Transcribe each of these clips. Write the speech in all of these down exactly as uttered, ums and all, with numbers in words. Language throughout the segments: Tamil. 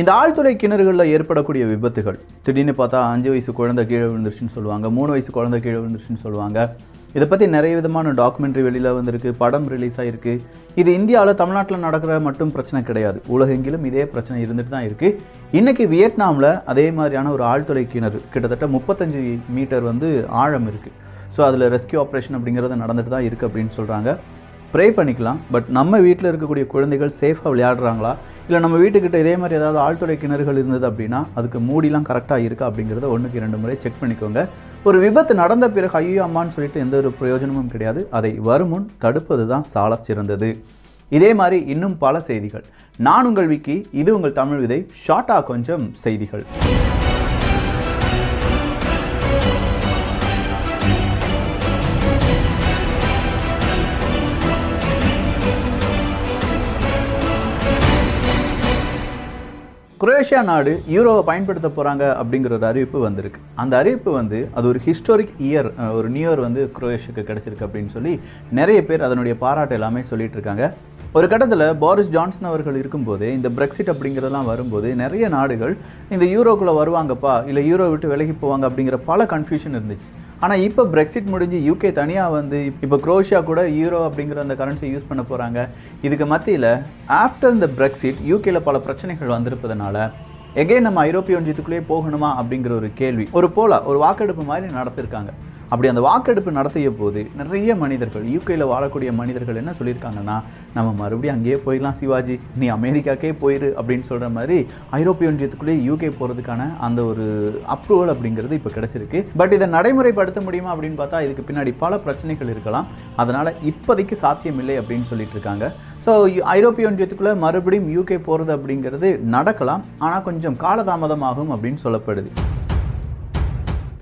இந்த ஆழ்துளை கிணறுகளில் ஏற்படக்கூடிய விபத்துகள், திடீர்னு பார்த்தா அஞ்சு வயசு குழந்தை கீழே விழுந்துருச்சுன்னு சொல்லுவாங்க, மூணு வயசு குழந்தை கீழே விழுந்துருச்சுன்னு சொல்லுவாங்க. இதை பற்றி நிறைய விதமான டாக்குமெண்ட்ரி வெளியில் வந்திருக்கு, படம் ரிலீஸ் ஆகிருக்கு. இது இந்தியாவில் தமிழ்நாட்டில் நடக்கிற மட்டும் பிரச்சனை கிடையாது, உலகெங்கிலும் இதே பிரச்சனை இருந்துட்டு தான் இருக்குது. இன்றைக்கி வியட்நாமில் அதே மாதிரியான ஒரு ஆழ்துளை கிணறு கிட்டத்தட்ட முப்பத்தஞ்சு மீட்டர் வந்து ஆழம் இருக்குது. ஸோ அதில் ரெஸ்கியூ ஆப்ரேஷன் அப்படிங்கிறது நடந்துட்டு தான் இருக்குது அப்படின்னு சொல்கிறாங்க. ப்ரே பண்ணிக்கலாம், பட் நம்ம வீட்டில் இருக்கக்கூடிய குழந்தைகள் சேஃபாக விளையாடுறாங்களா, இல்லை நம்ம வீட்டுக்கிட்ட இதே மாதிரி ஏதாவது ஆழ்துளை கிணறுகள் இருந்தது அப்படின்னா அதுக்கு மூடிலாம் கரெக்டாக இருக்கா அப்படிங்கிறத ஒன்றுக்கு இரண்டு முறை செக் பண்ணிக்கோங்க. ஒரு விபத்து நடந்த பிறகு ஐயோ அம்மான்னு சொல்லிட்டு எந்த ஒரு பிரயோஜனமும் கிடையாது, அதை வருமுன் தடுப்பது தான் சால சிறந்தது. இதே மாதிரி இன்னும் பல செய்திகள். நான் உங்கள் விக்கி, இது உங்கள் தமிழ் விதை. ஷார்ட்டாக கொஞ்சம் செய்திகள். குரோஷியா நாடு யூரோவை பயன்படுத்த போகிறாங்க அப்படிங்கிற ஒரு அறிவிப்பு வந்திருக்கு. அந்த அறிவிப்பு வந்து அது ஒரு ஹிஸ்டாரிக் இயர், ஒரு நியூ இயர் வந்து குரோஷியாவுக்கு கிடச்சிருக்கு அப்படின்னு சொல்லி நிறைய பேர் அதனுடைய பாராட்டு எல்லாமே சொல்லிட்டு இருக்காங்க. ஒரு கட்டத்தில் போரிஸ் ஜான்சன் அவர்கள் இருக்கும்போதே இந்த பிரெக்சிட் அப்படிங்கிறதெல்லாம் வரும்போது நிறைய நாடுகள் இந்த யூரோக்குள்ளே வருவாங்கப்பா, இல்லை யூரோ விட்டு விலகி போவாங்க அப்படிங்கிற பல கன்ஃபியூஷன் இருந்துச்சு. ஆனால் இப்போ பிரெக்சிட் முடிஞ்சு யூகே தனியாக வந்து இப்போ குரோஷியா கூட யூரோ அப்படிங்கிற அந்த கரன்சி யூஸ் பண்ண போகிறாங்க. இதுக்கு மத்தியில் ஆஃப்டர் இந்த பிரெக்சிட் யூகேல பல பிரச்சனைகள் வந்திருப்பதனால எகைன் நம்ம ஐரோப்பிய ஒன்றியத்துக்குள்ளேயே போகணுமா அப்படிங்கிற ஒரு கேள்வி ஒரு போல ஒரு வாக்கெடுப்பு மாதிரி நடத்திருக்காங்க. அப்படி அந்த வாக்கெடுப்பு நடத்திய போது நிறைய மனிதர்கள், யூகேயில் வாழக்கூடிய மனிதர்கள் என்ன சொல்லியிருக்காங்கன்னா, நம்ம மறுபடியும் அங்கேயே போயிடலாம் சிவாஜி, நீ அமெரிக்காக்கே போயிரு அப்படின்னு சொல்கிற மாதிரி ஐரோப்பிய ஒன்றியத்துக்குள்ளேயே யூகே போகிறதுக்கான அந்த ஒரு அப்ரூவல் அப்படிங்கிறது இப்போ கிடச்சிருக்கு. பட் இதை நடைமுறைப்படுத்த முடியுமா அப்படின்னு பார்த்தா இதுக்கு பின்னாடி பல பிரச்சனைகள் இருக்கலாம். அதனால் இப்போதைக்கு சாத்தியமில்லை அப்படின்னு சொல்லிட்டு இருக்காங்க. ஸோ ஐரோப்பிய ஒன்றியத்துக்குள்ளே மறுபடியும் யூகே போகிறது அப்படிங்கிறது நடக்கலாம், ஆனால் கொஞ்சம் காலதாமதமாகும் அப்படின்னு சொல்லப்படுது.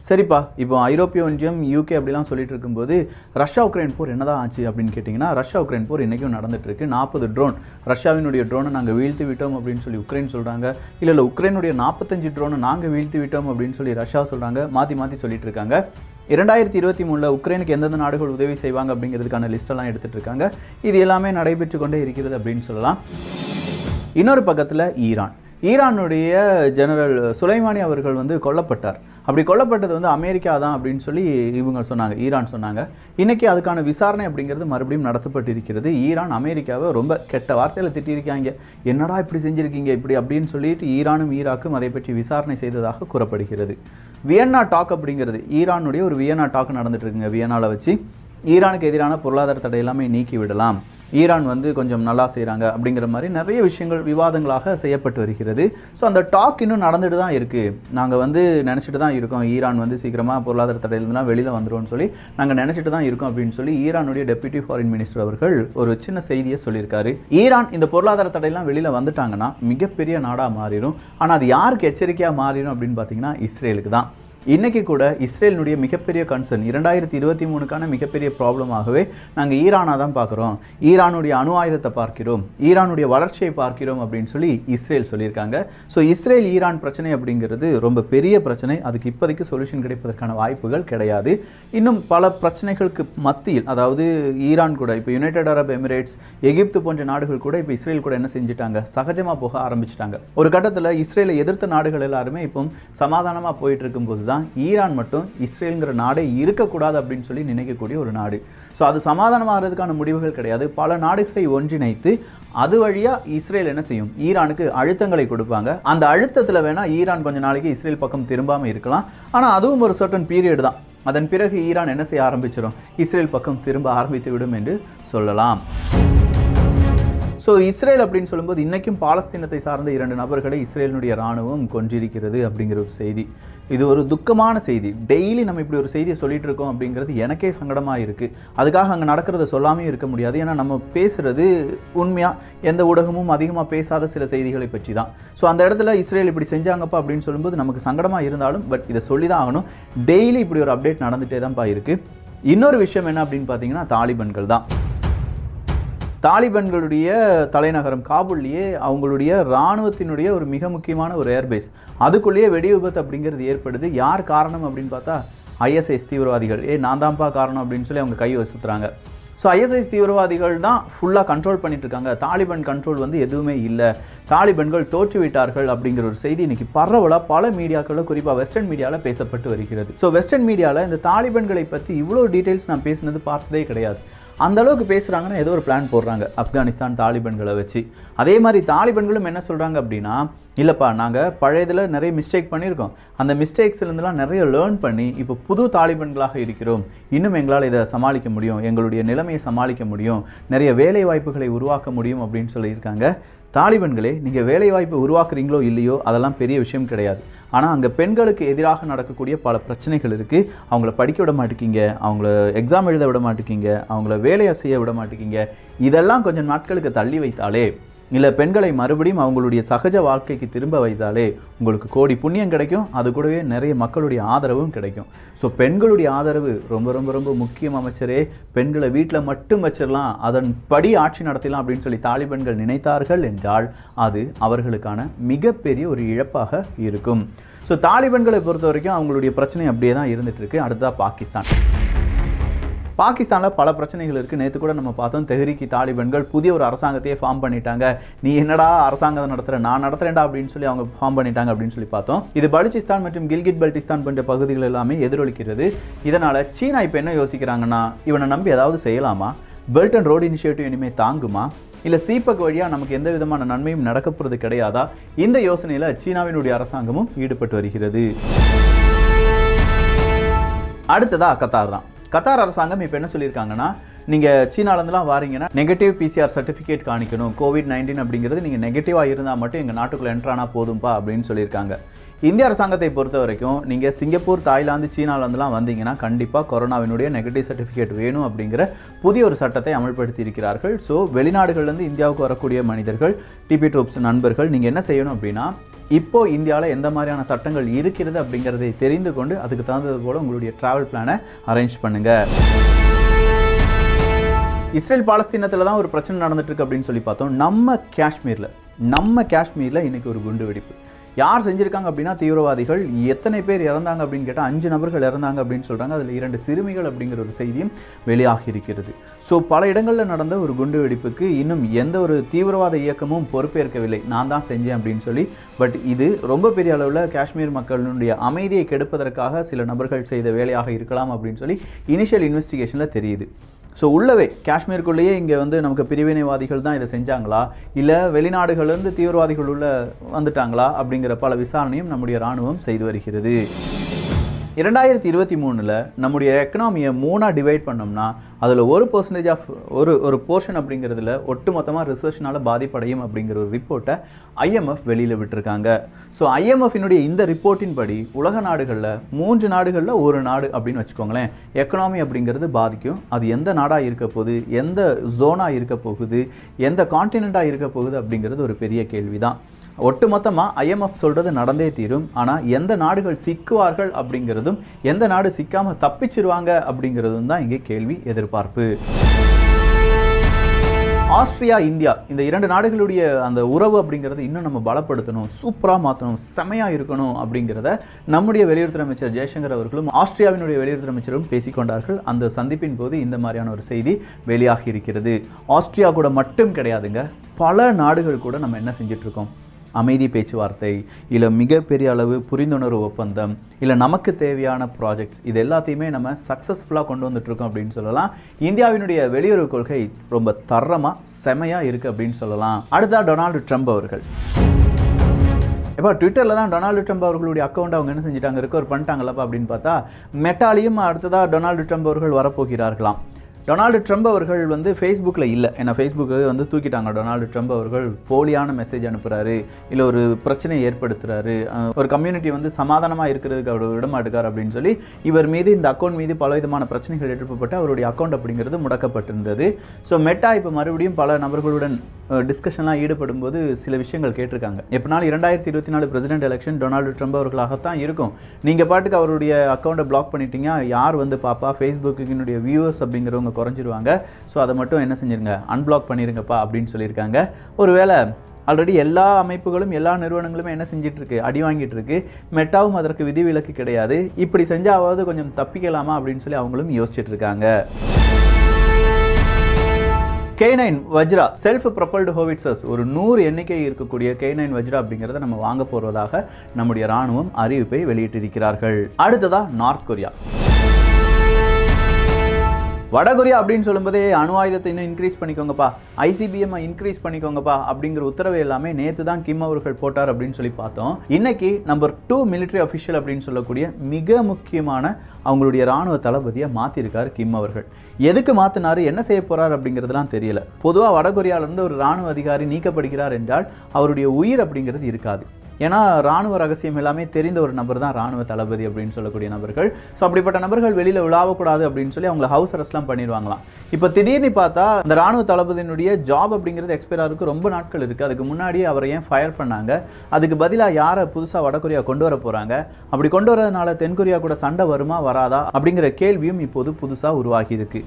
சரிப்பா, இப்போ ஐரோப்பிய ஒன்றியம் யூகே அப்படிலாம் சொல்லிட்டு இருக்கும்போது ரஷ்யா உக்ரைன் போர் என்னதான் ஆச்சு அப்படின்னு கேட்டிங்கன்னா, ரஷ்யா உக்ரைன் போர் இன்றைக்கும் நடந்துகிட்ருக்கு. நாற்பது ட்ரோன் ரஷ்யாவினுடைய ட்ரோனை நாங்கள் வீழ்த்து விட்டோம் அப்படின்னு சொல்லி உக்ரைன் சொல்கிறாங்க. இல்லை இல்லை உக்ரைனுடைய நாற்பத்தஞ்சு ட்ரோனை நாங்கள் வீழ்த்து விட்டோம் அப்படின்னு சொல்லி ரஷ்யா சொல்கிறாங்க. மாற்றி மாற்றி சொல்லிட்டு இருக்காங்க. இரண்டாயிரத்தி இருபத்தி மூணில் உக்ரைனுக்கு எந்தெந்த நாடுகள் உதவி செய்வாங்க அப்படிங்கிறதுக்கான லிஸ்ட்டெல்லாம் எடுத்துகிட்டு இருக்காங்க. இது எல்லாமே நடைபெற்று கொண்டே இருக்கிறது அப்படின்னு சொல்லலாம். இன்னொரு பக்கத்தில் ஈரான் ஈரானுடைய ஜெனரல் சுலைமானி அவர்கள் வந்து கொல்லப்பட்டார். அப்படி கொல்லப்பட்டது வந்து அமெரிக்கா தான் அப்படின்னு சொல்லி இவங்க சொன்னாங்க, ஈரான் சொன்னாங்க. இன்றைக்கி அதுக்கான விசாரணை அப்படிங்கிறது மறுபடியும் நடத்தப்பட்டிருக்கிறது. ஈரான் அமெரிக்காவை ரொம்ப கெட்ட வார்த்தையில் திட்டியிருக்காங்க, என்னடா இப்படி செஞ்சுருக்கீங்க இப்படி அப்படின்னு சொல்லிட்டு ஈரானும் ஈராக்கும் அதை பற்றி விசாரணை செய்ததாக கூறப்படுகிறது. வியன்னா டாக் அப்படிங்கிறது ஈரானுடைய ஒரு வியன்னா டாக் நடந்துட்டு இருக்குங்க. வியன்னாவில் வச்சு ஈரானுக்கு எதிரான பொருளாதார தடை எல்லாமே நீக்கி விடலாம், ஈரான் வந்து கொஞ்சம் நல்லா செய்கிறாங்க அப்படிங்கிற மாதிரி நிறைய விஷயங்கள் விவாதங்களாக செய்யப்பட்டு வருகிறது. ஸோ அந்த டாக் இன்னும் நடந்துட்டு தான் இருக்குது. நாங்கள் வந்து நினச்சிட்டு தான் இருக்கோம் ஈரான் வந்து சீக்கிரமாக பொருளாதார தடையிலிருந்துலாம் வெளியில் வந்துடும்னு சொல்லி நாங்கள் நினச்சிட்டு தான் இருக்கோம் அப்படின்னு சொல்லி ஈரானுடைய டெப்யூட்டி ஃபாரின் மினிஸ்டர் அவர்கள் ஒரு சின்ன செய்தியை சொல்லியிருக்காரு. ஈரான் இந்த பொருளாதார தடையெல்லாம் வெளியில் வந்துட்டாங்கன்னா மிகப்பெரிய நாடாக மாறிடும். ஆனால் அது யாருக்கு எச்சரிக்கையாக மாறிடும் அப்படின்னு பார்த்தீங்கன்னா இஸ்ரேலுக்கு தான். இன்றைக்கி கூட இஸ்ரேலினுடைய மிகப்பெரிய கன்சர்ன், இரண்டாயிரத்தி இருபத்தி மூணுக்கான மிகப்பெரிய ப்ராப்ளமாகவே நாங்கள் ஈரானாக தான் பார்க்குறோம், ஈரானுடைய அணு ஆயுதத்தை பார்க்கிறோம், ஈரானுடைய வளர்ச்சியை பார்க்கிறோம் அப்படின்னு சொல்லி இஸ்ரேல் சொல்லியிருக்காங்க. ஸோ இஸ்ரேல் ஈரான் பிரச்சனை அப்படிங்கிறது ரொம்ப பெரிய பிரச்சனை. அதுக்கு இப்போதைக்கு சொல்யூஷன் கிடைப்பதற்கான வாய்ப்புகள் கிடையாது. இன்னும் பல பிரச்சனைகளுக்கு மத்தியில், அதாவது ஈரான் கூட இப்போ யுனைடெட் அரப் எமிரேட்ஸ், எகிப்து போன்ற நாடுகள் கூட இப்போ இஸ்ரேல் கூட என்ன செஞ்சுட்டாங்க, சகஜமாக போக ஆரம்பிச்சிட்டாங்க. ஒரு கட்டத்தில் இஸ்ரேலை எதிர்த்த நாடுகள் எல்லாருமே இப்போ சமாதானமாக போயிட்டு இருக்கும்போது தான் ஈரான் மட்டும் இஸ்ரேலுங்கிற நாடே இருக்கக்கூடாது அப்படின்னு சொல்லி நினைக்கக்கூடிய ஒரு நாடு. ஸோ அது சமாதானமாகிறதுக்கான முடிவுகள் கிடையாது. பல நாடுகளை ஒன்றிணைத்து அது வழியாக இஸ்ரேல் என்ன செய்யும், ஈரானுக்கு அழுத்தங்களை கொடுப்பாங்க. அந்த அழுத்தத்தில் வேணால் ஈரான் கொஞ்ச நாளைக்கு இஸ்ரேல் பக்கம் திரும்பாமல் இருக்கலாம். ஆனால் அதுவும் ஒரு சர்டன் பீரியட் தான். அதன் பிறகு ஈரான் என்ன செய்ய ஆரம்பிச்சிடும், இஸ்ரேல் பக்கம் திரும்ப ஆரம்பித்து விடும் என்று சொல்லலாம். ஸோ இஸ்ரேல் அப்படின்னு சொல்லும்போது இன்றைக்கும் பாலஸ்தீனத்தை சார்ந்த இரண்டு நபர்களை இஸ்ரேலினுடைய இராணுவம் கொன்றிருக்கிறது அப்படிங்கிற ஒரு செய்தி. இது ஒரு துக்கமான செய்தி. டெய்லி நம்ம இப்படி ஒரு செய்தியை சொல்லிகிட்டு இருக்கோம் அப்படிங்கிறது எனக்கே சங்கடமாக இருக்குது. அதுக்காக அங்கே நடக்கிறத சொல்லாமையும் இருக்க முடியாது. ஏன்னா நம்ம பேசுகிறது உண்மையாக எந்த ஊடகமும் அதிகமாக பேசாத சில செய்திகளை பற்றி தான். ஸோ அந்த இடத்துல இஸ்ரேல் இப்படி செஞ்சாங்கப்பா அப்படின்னு சொல்லும்போது நமக்கு சங்கடமாக இருந்தாலும் பட் இதை சொல்லி தான் ஆகணும். டெய்லி இப்படி ஒரு அப்டேட் நடந்துகிட்டே தான்ப்பா இருக்குது. இன்னொரு விஷயம் என்ன அப்படின்னு பார்த்தீங்கன்னா தாலிபன்கள் தான். தாலிபன்களுடைய தலைநகரம் காபூல்லையே அவங்களுடைய இராணுவத்தினுடைய ஒரு மிக முக்கியமான ஒரு ஏர்பேஸ், அதுக்குள்ளேயே வெடி விபத்து அப்படிங்கிறது ஏற்படுது. யார் காரணம் அப்படின்னு பார்த்தா ஐஎஸ்ஐஎஸ் தீவிரவாதிகள். ஏ நான் தான்ப்பா காரணம் அப்படின்னு சொல்லி அவங்க கை வசுத்துறாங்க. ஸோ ஐஎஸ்ஐஎஸ் தீவிரவாதிகள் தான் ஃபுல்லாக கண்ட்ரோல் பண்ணிட்டு இருக்காங்க, தாலிபான் கண்ட்ரோல் வந்து எதுவுமே இல்லை, தாலிபான்கள் தோற்றுவிட்டார்கள் அப்படிங்கிற ஒரு செய்தி இன்றைக்கி பரவலாக பல மீடியாக்களில் குறிப்பாக வெஸ்டர்ன் மீடியாவில் பேசப்பட்டு வருகிறது. ஸோ வெஸ்டர்ன் மீடியாவில் இந்த தாலிபான்களை பற்றி இவ்வளோ டீட்டெயில்ஸ் நான் பேசினது பார்த்ததே கிடையாது. அந்தளவுக்கு பேசுகிறாங்கன்னா ஏதோ ஒரு பிளான் போடுறாங்க ஆப்கானிஸ்தான் தாலிபான்களை வச்சு. அதே மாதிரி தாலிபான்களும் என்ன சொல்கிறாங்க அப்படின்னா, இல்லைப்பா நாங்கள் பழையதில் நிறைய மிஸ்டேக் பண்ணியிருக்கோம், அந்த மிஸ்டேக்ஸ்லேருந்துலாம் நிறைய லேர்ன் பண்ணி இப்போ புது தாலிபான்களாக இருக்கிறோம், இன்னும் எங்களால் இதை சமாளிக்க முடியும், எங்களுடைய நிலைமையை சமாளிக்க முடியும், நிறைய வேலை வாய்ப்புகளை உருவாக்க முடியும் அப்படின்னு சொல்லியிருக்காங்க. தாலிபான்களே நீங்கள் வேலைவாய்ப்பு உருவாக்குறீங்களோ இல்லையோ அதெல்லாம் பெரிய விஷயம் கிடையாது, ஆனால் அங்கே பெண்களுக்கு எதிராக நடக்கக்கூடிய பல பிரச்சனைகள் இருக்குது, அவங்கள படிக்க விட மாட்டேங்கிங்க, அவங்கள எக்ஸாம் எழுத விட மாட்டேங்கிங்க, அவங்கள வேலையை செய்ய விட மாட்டேங்கிங்க, இதெல்லாம் கொஞ்சம் நாட்களுக்கு தள்ளி வைத்தாலே, இல்லை பெண்களை மறுபடியும் அவங்களுடைய சகஜ வாழ்க்கைக்கு திரும்ப வைத்தாலே உங்களுக்கு கோடி புண்ணியம் கிடைக்கும், அது கூடவே நிறைய மக்களுடைய ஆதரவும் கிடைக்கும். ஸோ பெண்களுடைய ஆதரவு ரொம்ப ரொம்ப ரொம்ப முக்கியம் அமைச்சரே, பெண்களை வீட்டில் மட்டும் வச்சிடலாம், அதன்படி ஆட்சி நடத்தலாம் அப்படின்னு சொல்லி தாலிபான்கள் நினைத்தார்கள் என்றால் அது அவர்களுக்கான மிகப்பெரிய ஒரு இழப்பாக இருக்கும். ஸோ தாலிபான்களை பொறுத்த வரைக்கும் அவங்களுடைய பிரச்சனை அப்படியே தான் இருந்துகிட்டு இருக்குது. அடுத்ததாக பாகிஸ்தான். பாகிஸ்தானில் பல பிரச்சனைகள் இருக்குது. நேற்று கூட நம்ம பார்த்தோம், தெஹ்ரிக் தாலிபான்கள் புதிய ஒரு அரசாங்கத்தையே ஃபார்ம் பண்ணிட்டாங்க, நீ என்னடா அரசாங்கத்தை நடத்துகிறேன் நான் நடத்துகிறேன்டா அப்படின்னு சொல்லி அவங்க ஃபார்ம் பண்ணிட்டாங்க அப்படின்னு சொல்லி பார்த்தோம். இது பலுச்சிஸ்தான் மற்றும் கில்கிட் பல்டிஸ்தான் போன்ற பகுதிகள் எல்லாமே எதிரொலிக்கிறது. இதனால் சீனா இப்போ என்ன யோசிக்கிறாங்கன்னா, இவனை நம்பி ஏதாவது செய்யலாமா, பெல்ட் அண்ட் ரோடு இனிஷியேட்டிவ் இனிமேல் தாங்குமா, இல்லை சீபக் வழியாக நமக்கு எந்த விதமான நன்மையும் நடக்க போகிறது கிடையாதா, இந்த யோசனையில் சீனாவினுடைய அரசாங்கமும் ஈடுபட்டு வருகிறது. அடுத்ததாக கத்தார் தான். கத்தார் அரசாங்கம் இப்போ என்ன சொல்லியிருக்காங்கன்னா, நீங்கள் சீனாலேருந்துலாம் வாரீங்கன்னா நெகட்டிவ் பிசிஆர் சர்டிஃபிகேட் காணிக்கணும், கோவிட் நைன்டீன் அப்படிங்கிறது நீங்கள் நெகட்டிவாக இருந்தால் மட்டும் எங்கள் நாட்டுக்குள்ளே என்ட்ரானா போதும்பா அப்படின்னு சொல்லியிருக்காங்க. இந்திய அரசாங்கத்தை பொறுத்த வரைக்கும் நீங்கள் சிங்கப்பூர், தாய்லாந்து, சீனாலேருந்துலாம் வந்தீங்கன்னா கண்டிப்பாக கொரோனாவினுடைய நெகட்டிவ் சர்டிஃபிகேட் வேணும் அப்படிங்கிற புதிய ஒரு சட்டத்தை அமல்படுத்தி இருக்கிறார்கள். ஸோ வெளிநாடுகள்லேருந்து இந்தியாவுக்கு வரக்கூடிய மனிதர்கள், டிபி ட்ரூப்ஸ் நண்பர்கள், நீங்கள் என்ன செய்யணும் அப்படின்னா, இப்போது இந்தியாவில் எந்த மாதிரியான சட்டங்கள் இருக்கிறது அப்படிங்கிறதை தெரிந்து கொண்டு அதுக்கு தகுந்தது போல் உங்களுடைய ட்ராவல் பிளானை அரேஞ்ச் பண்ணுங்கள். இஸ்ரேல் பாலஸ்தீனத்தில் தான் ஒரு பிரச்சனை நடந்துட்டுருக்கு அப்படின்னு சொல்லி பார்த்தோம். நம்ம காஷ்மீரில் நம்ம காஷ்மீரில் இன்றைக்கி ஒரு குண்டு வெடிப்பு யார் செஞ்சுருக்காங்க அப்படின்னா தீவிரவாதிகள். எத்தனை பேர் இறந்தாங்க அப்படின்னு கேட்டால் அஞ்சு நபர்கள் இறந்தாங்க அப்படின்னு சொல்கிறாங்க. அதில் இரண்டு சிறுமிகள் அப்படிங்கிற ஒரு செய்தியும் வெளியாகி இருக்கிறது. ஸோ பல இடங்களில் நடந்த ஒரு குண்டு வெடிப்புக்கு இன்னும் எந்த ஒரு தீவிரவாத இயக்கமும் பொறுப்பேற்கவில்லை, நான் தான் செஞ்சேன் அப்படின்னு சொல்லி. பட் இது ரொம்ப பெரிய அளவில் காஷ்மீர் மக்களுடைய அமைதியை கெடுப்பதற்காக சில நபர்கள் செய்த வேலையாக இருக்கலாம் அப்படின்னு சொல்லி இனிஷியல் இன்வெஸ்டிகேஷனில் தெரியுது. ஸோ உள்ளவே காஷ்மீருக்குள்ளேயே இங்கே வந்து நமக்கு பிரிவினைவாதிகள் தான் இதை செஞ்சாங்களா, இல்லை வெளிநாடுகளிலிருந்து தீவிரவாதிகள் உள்ள வந்துட்டாங்களா அப்படிங்கிற பல விசாரணையும் நம்முடைய இராணுவம் செய்து வருகிறது. இரண்டாயிரத்தி இருபத்தி மூணில் நம்முடைய எக்கனாமியை மூணாக டிவைட் பண்ணோம்னா அதில் ஒரு பர்சன்டேஜ் ஆஃப் ஒரு ஒரு போர்ஷன் அப்படிங்கிறதுல ஒட்டு மொத்தமாக ரிசர்ச்னால் பாதிப்படையும் அப்படிங்கிற ஒரு ரிப்போர்ட்டை ஐஎம்எஃப் வெளியில் விட்டுருக்காங்க. ஸோ ஐஎம்எஃபினுடைய இந்த ரிப்போர்ட்டின் படி உலக நாடுகளில் மூன்று நாடுகளில் ஒரு நாடு அப்படின்னு வச்சுக்கோங்களேன் எக்கனாமி அப்படிங்கிறது பாதிக்கும். அது எந்த நாடாக இருக்க போகுது, எந்த ஜோனாக இருக்க போகுது, எந்த கான்டினெண்ட்டாக இருக்க போகுது அப்படிங்கிறது ஒரு பெரிய கேள்வி தான். ஒட்டுமொத்தமாக ஐஎம்எஃப் சொல்கிறது நடந்தே தீரும். ஆனால் எந்த நாடுகள் சிக்குவார்கள் அப்படிங்கிறதும் எந்த நாடு சிக்காமல் தப்பிச்சிருவாங்க அப்படிங்கிறதும் தான் இங்கே கேள்வி எதிர்பார்ப்பு. ஆஸ்திரியா, இந்தியா இந்த இரண்டு நாடுகளுடைய அந்த உறவு அப்படிங்கிறது இன்னும் நம்ம பலப்படுத்தணும், சூப்பராக மாற்றணும், செமையாக இருக்கணும் அப்படிங்கிறத நம்முடைய வெளியுறவுத்துறை அமைச்சர் ஜெய்சங்கர் அவர்களும் ஆஸ்திரியாவினுடைய வெளியுறவுத்துறை அமைச்சரும் பேசிக்கொண்டார்கள். அந்த சந்திப்பின் போது இந்த மாதிரியான ஒரு செய்தி வெளியாகி இருக்கிறது. ஆஸ்திரியா கூட மட்டும் கிடையாதுங்க, பல நாடுகள் கூட நம்ம என்ன செஞ்சிட்ருக்கோம், அமைதி பேச்சுவார்த்தை, இல்லை மிகப்பெரிய அளவு புரிந்துணர்வு ஒப்பந்தம், இல்லை நமக்கு தேவையான ப்ராஜெக்ட்ஸ், இது எல்லாத்தையுமே நம்ம சக்ஸஸ்ஃபுல்லாக கொண்டு வந்துட்ருக்கோம் அப்படின்னு சொல்லலாம். இந்தியாவினுடைய வெளியுறவு கொள்கை ரொம்ப தரமாக செமையாக இருக்குது அப்படின்னு சொல்லலாம். அடுத்தா டொனால்டு ட்ரம்ப் அவர்கள். இப்போ ட்விட்டரில் தான் டொனால்டு ட்ரம்ப் அவர்களுடைய அக்கௌண்ட் அவங்க என்ன செஞ்சிட்டாங்க, ரெக்கவர் பண்ணிட்டாங்களப்பா அப்படின்னு பார்த்தா மெட்டாலையும் அடுத்ததாக டொனால்டு ட்ரம்ப் அவர்கள் வரப்போகிறார்களாம். டொனால்டு ட்ரம்ப் அவர்கள் வந்து ஃபேஸ்புக்கில் இல்லை, ஏன்னா ஃபேஸ்புக்கு வந்து தூக்கிட்டாங்க. டொனால்டு ட்ரம்ப் அவர்கள் போலியான மெசேஜ் அனுப்புகிறாரு, இல்லை ஒரு பிரச்சனையை ஏற்படுத்துகிறாரு, ஒரு கம்யூனிட்டி வந்து சமாதானமாக இருக்கிறதுக்கு அவர் விடமாட்டுக்கார் அப்படின்னு சொல்லி இவர் மீது, இந்த அக்கௌண்ட் மீது பலவிதமான பிரச்சனைகள் எழுப்பப்பட்டு அவருடைய அக்கௌண்ட் அப்படிங்கிறது முடக்கப்பட்டிருந்தது. ஸோ மெட்டா இப்போ மறுபடியும் பல நபர்களுடன் டிஸ்கஷன்லாம் ஈடுபடும் போது சில விஷயங்கள் கேட்டிருக்காங்க. எப்படினாலும் இரண்டாயிரத்தி இருபத்தி நாலு பிரசிடென்ட் எலெக்ஷன் டொனால்டு ட்ரம்ப் அவர்களாகத்தான் இருக்கும், நீங்கள் பாட்டுக்கு அவருடைய அக்கௌண்ட்டை பிளாக் பண்ணிட்டீங்க, யார் வந்து பாப்பா ஃபேஸ்புக்கினுடைய வியூவர்ஸ் அப்படிங்கிறவங்க குறைஞ்சிருவாங்க. ஸோ அதை மட்டும் என்ன செஞ்சுருங்க, அன்பிளாக் பண்ணிடுங்கப்பா அப்படின்னு சொல்லியிருக்காங்க. ஒருவேளை ஆல்ரெடி எல்லா அமைப்புகளும் எல்லா நிறுவனங்களுமே என்ன செஞ்சிட்ருக்கு, அடி வாங்கிட்டுருக்கு. மெட்டாவும் அதற்கு விதிவிலக்கு கிடையாது, இப்படி செஞ்சாவது கொஞ்சம் தப்பிக்கலாமா அப்படின்னு சொல்லி அவங்களும் யோசிச்சுட்டு இருக்காங்க. K nine Vajra self propelled howitzers ஒரு நூறு எண்ணிக்கை இருக்கக்கூடிய கே நைன் வஜ்ரா அப்படிங்கிறத நம்ம வாங்க போறதாக நம்முடைய ராணுவம் அறிவிப்பை வெளியிட்டிருக்கிறார்கள். அடுத்ததா நார்த் கொரியா. வடகொரியா அப்படின்னு சொல்லும்போதே அணு ஆயுதத்தை இன்னும் இன்க்ரீஸ் பண்ணிக்கோங்கப்பா, ஐசிபிஎம்ஐ இன்க்ரீஸ் பண்ணிக்கோங்கப்பா அப்படிங்கிற உத்தரவு எல்லாமே நேற்று தான் கிம் அவர்கள் போட்டார் அப்படின்னு சொல்லி பார்த்தோம். இன்னைக்கு நம்பர் டூ மிலிட்ரி அஃபிஷியல் அப்படின்னு சொல்லக்கூடிய மிக முக்கியமான அவங்களுடைய இராணுவ தளபதியாக மாற்றிருக்கார் கிம் அவர்கள். எதுக்கு மாற்றினார், என்ன செய்ய போகிறார் அப்படிங்கிறதுலாம் தெரியல. பொதுவாக வடகொரியாவிலேருந்து ஒரு இராணுவ அதிகாரி நீக்கப்படுகிறார் என்றால் அவருடைய உயிர் அப்படிங்கிறது இருக்காது. ஏன்னா இராணுவ ரகசியம் எல்லாமே தெரிந்த ஒரு நபர் தான் இராணுவ தளபதி அப்படின்னு சொல்லக்கூடிய நபர்கள். ஸோ அப்படிப்பட்ட நபர்கள் வெளியில் விழாவக்கூடாது அப்படின்னு சொல்லி அவங்கள ஹவுஸ் அரெஸ்ட்லாம் பண்ணிடுவாங்களாம். இப்போ திடீர்னு பார்த்தா அந்த இராணுவ தளபதியினுடைய ஜாப் அப்படிங்கிறது எக்ஸ்பைர் ஆகிறதுக்கு ரொம்ப நாட்கள் இருக்குது. அதுக்கு முன்னாடி அவரை ஏன் ஃபயர் பண்ணாங்க, அதுக்கு பதிலாக யாரை புதுசாக வடகொரியா கொண்டு வர போகிறாங்க, அப்படி கொண்டு வரதுனால தென்கொரியா கூட சண்டை வருமா வராதா அப்படிங்கிற கேள்வியும் இப்போது புதுசாக உருவாகியிருக்கு.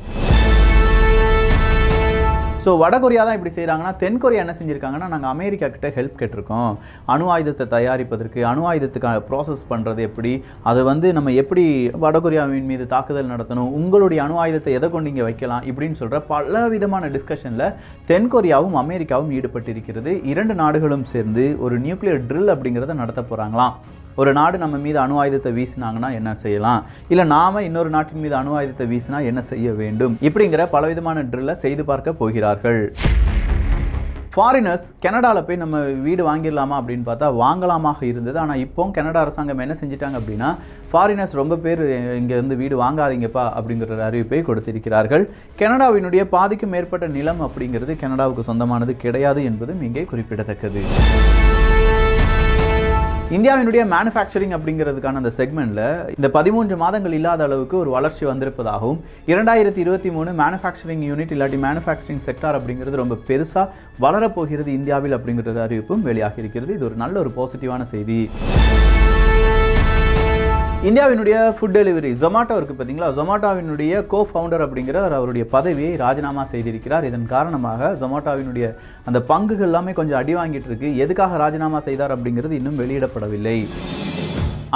ஸோ வடகொரியா தான் இப்படி செய்கிறாங்கன்னா தென்கொரியா என்ன செஞ்சுருக்காங்கன்னா, நாங்கள் அமெரிக்கா கிட்ட ஹெல்ப் கேட்டிருக்கோம் அணு ஆயுதத்தை தயாரிப்பதற்கு, அணு ஆயுதத்துக்கான ப்ராசஸ் பண்ணுறது எப்படி, அதை வந்து நம்ம எப்படி வடகொரியாவின் மீது தாக்குதல் நடத்தணும், உங்களுடைய அணு ஆயுதத்தை எதை கொண்டு இங்கே வைக்கலாம் இப்படின்னு சொல்கிற பல விதமான டிஸ்கஷனில் தென்கொரியாவும் அமெரிக்காவும் ஈடுபட்டிருக்கிறது. இரண்டு நாடுகளும் சேர்ந்து ஒரு நியூக்ளியர் ட்ரில் அப்படிங்கிறத நடத்த போகிறாங்களாம். ஒரு நாடு நம்ம மீது அணு ஆயுதத்தை வீசினாங்கன்னா என்ன செய்யலாம், இல்லை நாம் இன்னொரு நாட்டின் மீது அணு ஆயுதத்தை வீசினா என்ன செய்ய வேண்டும் இப்படிங்கிற பலவிதமான ட்ரில்லை செய்து பார்க்க போகிறார்கள். ஃபாரினர்ஸ் கனடாவில் போய் நம்ம வீடு வாங்கிடலாமா அப்படின்னு பார்த்தா வாங்கலாமாக இருந்தது. ஆனால் இப்போ கனடா அரசாங்கம் என்ன செஞ்சிட்டாங்க அப்படின்னா, ஃபாரினர்ஸ் ரொம்ப பேர் இங்கே வந்து வீடு வாங்காதீங்கப்பா அப்படிங்கிற அறிவிப்பை கொடுத்திருக்கிறார்கள். கனடாவினுடைய பாதிக்கும் மேற்பட்ட நிலம் அப்படிங்கிறது கனடாவுக்கு சொந்தமானது கிடையாது என்பதும் இங்கே குறிப்பிடத்தக்கது. இந்தியாவினுடைய மேனுஃபேக்சரிங் அப்படிங்கிறதுக்கான அந்த செக்மெண்ட்டில் இந்த பதிமூன்று மாதங்கள் இல்லாத அளவுக்கு ஒரு வளர்ச்சி வந்திருப்பதாகவும், இரண்டாயிரத்தி இருபத்தி மூணு மேனுஃபேக்சரிங் யூனிட் இல்லாட்டி மேனுஃபேக்சரிங் செக்டார் அப்படிங்கிறது ரொம்ப பெருசாக வளரப்போகிறது இந்தியாவில் அப்படிங்கிறது அறிவிப்பும் வெளியாகி இருக்கிறது. இது ஒரு நல்ல ஒரு பாசிட்டிவான செய்தி. இந்தியாவினுடைய ஃபுட் டெலிவரி ஜொமாட்டோ இருக்குது பார்த்தீங்களா, ஜொமாட்டோவினுடைய கோ ஃபவுண்டர் அப்படிங்கிற அவருடைய பதவியை ராஜினாமா செய்திருக்கிறார். இதன் காரணமாக ஜொமாட்டோவினுடைய அந்த பங்குகள் எல்லாமே கொஞ்சம் அடி வாங்கிட்டு இருக்கு. எதுக்காக ராஜினாமா செய்தார் அப்படிங்கிறது இன்னும் வெளியிடப்படவில்லை.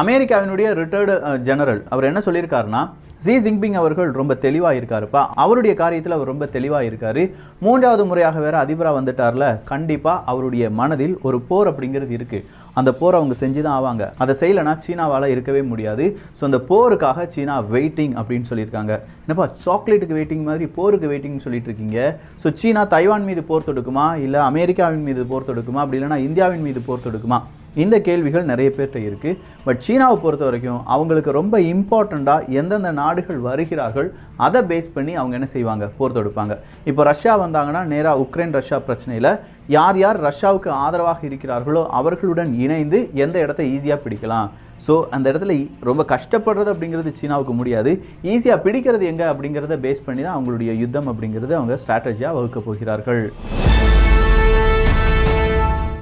அமெரிக்காவினுடைய ரிட்டையர்டு ஜெனரல் அவர் என்ன சொல்லியிருக்காருன்னா, ஜி ஜின்பிங் அவர்கள் ரொம்ப தெளிவாக இருக்காருப்பா, அவருடைய காரியத்தில் அவர் ரொம்ப தெளிவாக இருக்கார். மூன்றாவது முறையாக வேறு அதிபராக வந்துட்டார்ல, கண்டிப்பாக அவருடைய மனதில் ஒரு போர் அப்படிங்கிறது இருக்குது. அந்த போர் அவங்க செஞ்சு தான் ஆவாங்க, அதை செய்யலைன்னா சீனாவால் இருக்கவே முடியாது. ஸோ அந்த போருக்காக சீனா வெயிட்டிங் அப்படின்னு சொல்லியிருக்காங்க. என்னப்பா சாக்லேட்டுக்கு வெயிட்டிங் மாதிரி போருக்கு வெயிட்டிங்னு சொல்லிட்டு இருக்கீங்க. ஸோ சீனா தைவான் மீது போர் தொடுக்குமா, இல்லை அமெரிக்காவின் மீது போர் தொடுக்குமா, அப்படி இல்லைனா இந்தியாவின் மீது போர் தொடுக்குமா, இந்த கேள்விகள் நிறைய பேர்கிட்ட இருக்குது. பட் சீனாவை பொறுத்த வரைக்கும் அவங்களுக்கு ரொம்ப இம்பார்ட்டண்ட்டாக எந்தெந்த நாடுகள் வருகிறார்கள் அதை பேஸ் பண்ணி அவங்க என்ன செய்வாங்க, போர் தொடுப்பாங்க. இப்போ ரஷ்யா வந்தாங்கன்னா நேராக உக்ரைன் ரஷ்யா பிரச்சனையில் யார் யார் ரஷ்யாவுக்கு ஆதரவாக இருக்கிறார்களோ அவர்களுடன் இணைந்து எந்த இடத்த ஈஸியாக பிடிக்கலாம். ஸோ அந்த இடத்துல ரொம்ப கஷ்டப்படுறது அப்படிங்கிறது சீனாவுக்கு முடியாது. ஈஸியாக பிடிக்கிறது எங்கே அப்படிங்கிறத பேஸ் பண்ணி தான் அவங்களுடைய யுத்தம் அப்படிங்கிறது அவங்க ஸ்ட்ராட்டஜியாக வகுக்கப் போகிறார்கள்.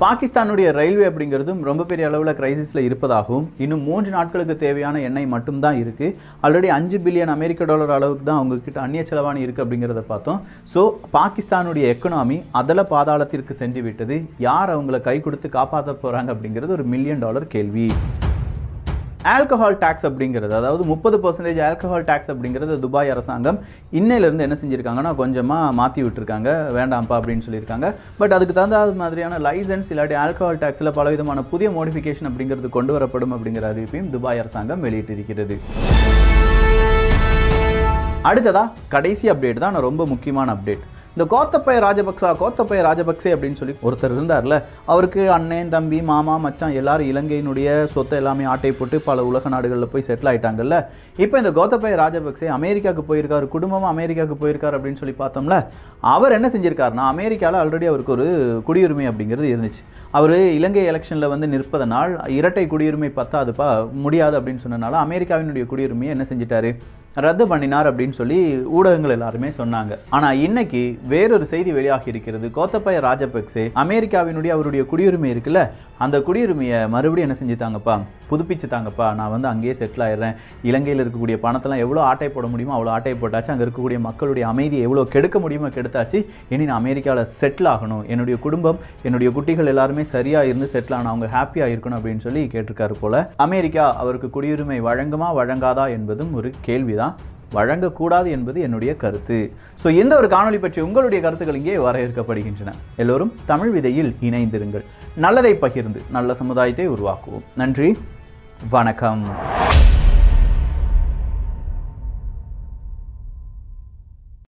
பாகிஸ்தானுடைய ரயில்வே அப்படிங்கிறதும் ரொம்ப பெரிய அளவில் கிரைசிஸில் இருப்பதாகவும், இன்னும் மூன்று நாட்களுக்கு தேவையான எண்ணெய் மட்டும்தான் இருக்குது. ஆல்ரெடி அஞ்சு பில்லியன் அமெரிக்க டாலர் அளவுக்கு தான் அவங்கக்கிட்ட அந்நிய செலவானி இருக்குது அப்படிங்கிறத பார்த்தோம். ஸோ பாகிஸ்தானுடைய எக்கனாமி அதில் பாதாளத்திற்கு சென்று விட்டது. யார் அவங்கள கை கொடுத்து காப்பாற்ற போகிறாங்க அப்படிங்கிறது ஒரு மில்லியன் டாலர் கேள்வி. ஆல்கஹால் டேக்ஸ் அப்படிங்கிறது, அதாவது முப்பது பர்சன்டேஜ் ஆல்கஹால் டேக்ஸ் அப்படிங்கிறது துபாய் அரசாங்கம் இன்னையிலேருந்து என்ன செஞ்சுருக்காங்கன்னா கொஞ்சமாக மாற்றி விட்டுருக்காங்க, வேண்டாம்ப்பா அப்படின்னு சொல்லியிருக்காங்க. பட் அதுக்கு தகுந்த மாதிரியான லைசன்ஸ் இல்லாட்டி ஆல்கஹால் டேக்ஸில் பலவிதமான புதிய மாடிஃபிகேஷன் அப்படிங்கிறது கொண்டு வரப்படும் அப்படிங்கிற அறிவிப்பையும் துபாய் அரசாங்கம் வெளியிட்டிருக்கிறது. அடுத்ததாக கடைசி அப்டேட் தான், நான் ரொம்ப முக்கியமான அப்டேட். இந்த கோத்தபய ராஜபக்சா கோத்தபய ராஜபக்சே அப்படின்னு சொல்லி ஒருத்தர் இருந்தார்ல, அவருக்கு அண்ணன் தம்பி மாமா மச்சான் எல்லாரும் இலங்கையினுடைய சொத்தை எல்லாமே ஆட்டை போட்டு பல உலக நாடுகளில் போய் செட்டில் ஆகிட்டாங்கல்ல. இப்போ இந்த கோத்தபய ராஜபக்சே அமெரிக்காவுக்கு போயிருக்காரு, குடும்பமாக அமெரிக்காவுக்கு போயிருக்காரு அப்படின்னு சொல்லி பார்த்தோம்ல. அவர் என்ன செஞ்சிருக்காருன்னா, அமெரிக்காவில் ஆல்ரெடி அவருக்கு ஒரு குடியுரிமை அப்படிங்கிறது இருந்துச்சு. அவர் இலங்கை எலெக்ஷனில் வந்து நிற்பதனால் இரட்டை குடியுரிமை பத்தாதுப்பா முடியாது அப்படின்னு சொன்னனால அமெரிக்காவினுடைய குடியுரிமையை என்ன செஞ்சிட்டாரு, ரத்து பண்ணினார் அப்படின்னு சொல்லி ஊடகங்கள் எல்லாருமே சொன்னாங்க. ஆனால் இன்னைக்கு வேறொரு செய்தி வெளியாகி இருக்கிறது. கோத்தபய ராஜபக்சே அமெரிக்காவினுடைய அவருடைய குடியுரிமை இருக்குல்ல, அந்த குடியுரிமையை மறுபடியும் என்ன செஞ்சுட்டாங்கப்பா, புதுப்பிச்சுட்டாங்கப்பா. நான் வந்து அங்கேயே செட்டில் ஆயிடுறேன், இலங்கையில் இருக்கக்கூடிய பணத்தெல்லாம் எவ்வளோ ஆட்டை போட முடியுமோ அவ்வளோ ஆட்டை போட்டாச்சு, அங்கே இருக்கக்கூடிய மக்களுடைய அமைதியை எவ்வளோ கெடுக்க முடியுமோ கெடுத்தாச்சு, இனி நான் அமெரிக்காவில் செட்டில் ஆகணும், என்னுடைய குடும்பம் என்னுடைய குட்டிகள் எல்லாருமே சரியாக இருந்து செட்டில் ஆகணும், அவங்க ஹாப்பியாக இருக்கணும் அப்படின்னு சொல்லி கேட்டிருக்காரு போல். அமெரிக்கா அவருக்கு குடியுரிமை வழங்குமா வழங்காதா என்பதும் ஒரு கேள்விதான். வழங்கக்கூடாது என்பது என்னுடைய கருத்து. ஸோ இந்த ஒரு காணொலி பற்றி உங்களுடைய கருத்துக்கள் இங்கே வரவேற்கப்படுகின்றன. எல்லோரும் தமிழ் விதையில் இணைந்திருங்கள். நல்லதை பகிர்ந்து நல்ல சமுதாயத்தை உருவாக்குவோம். நன்றி, வணக்கம்.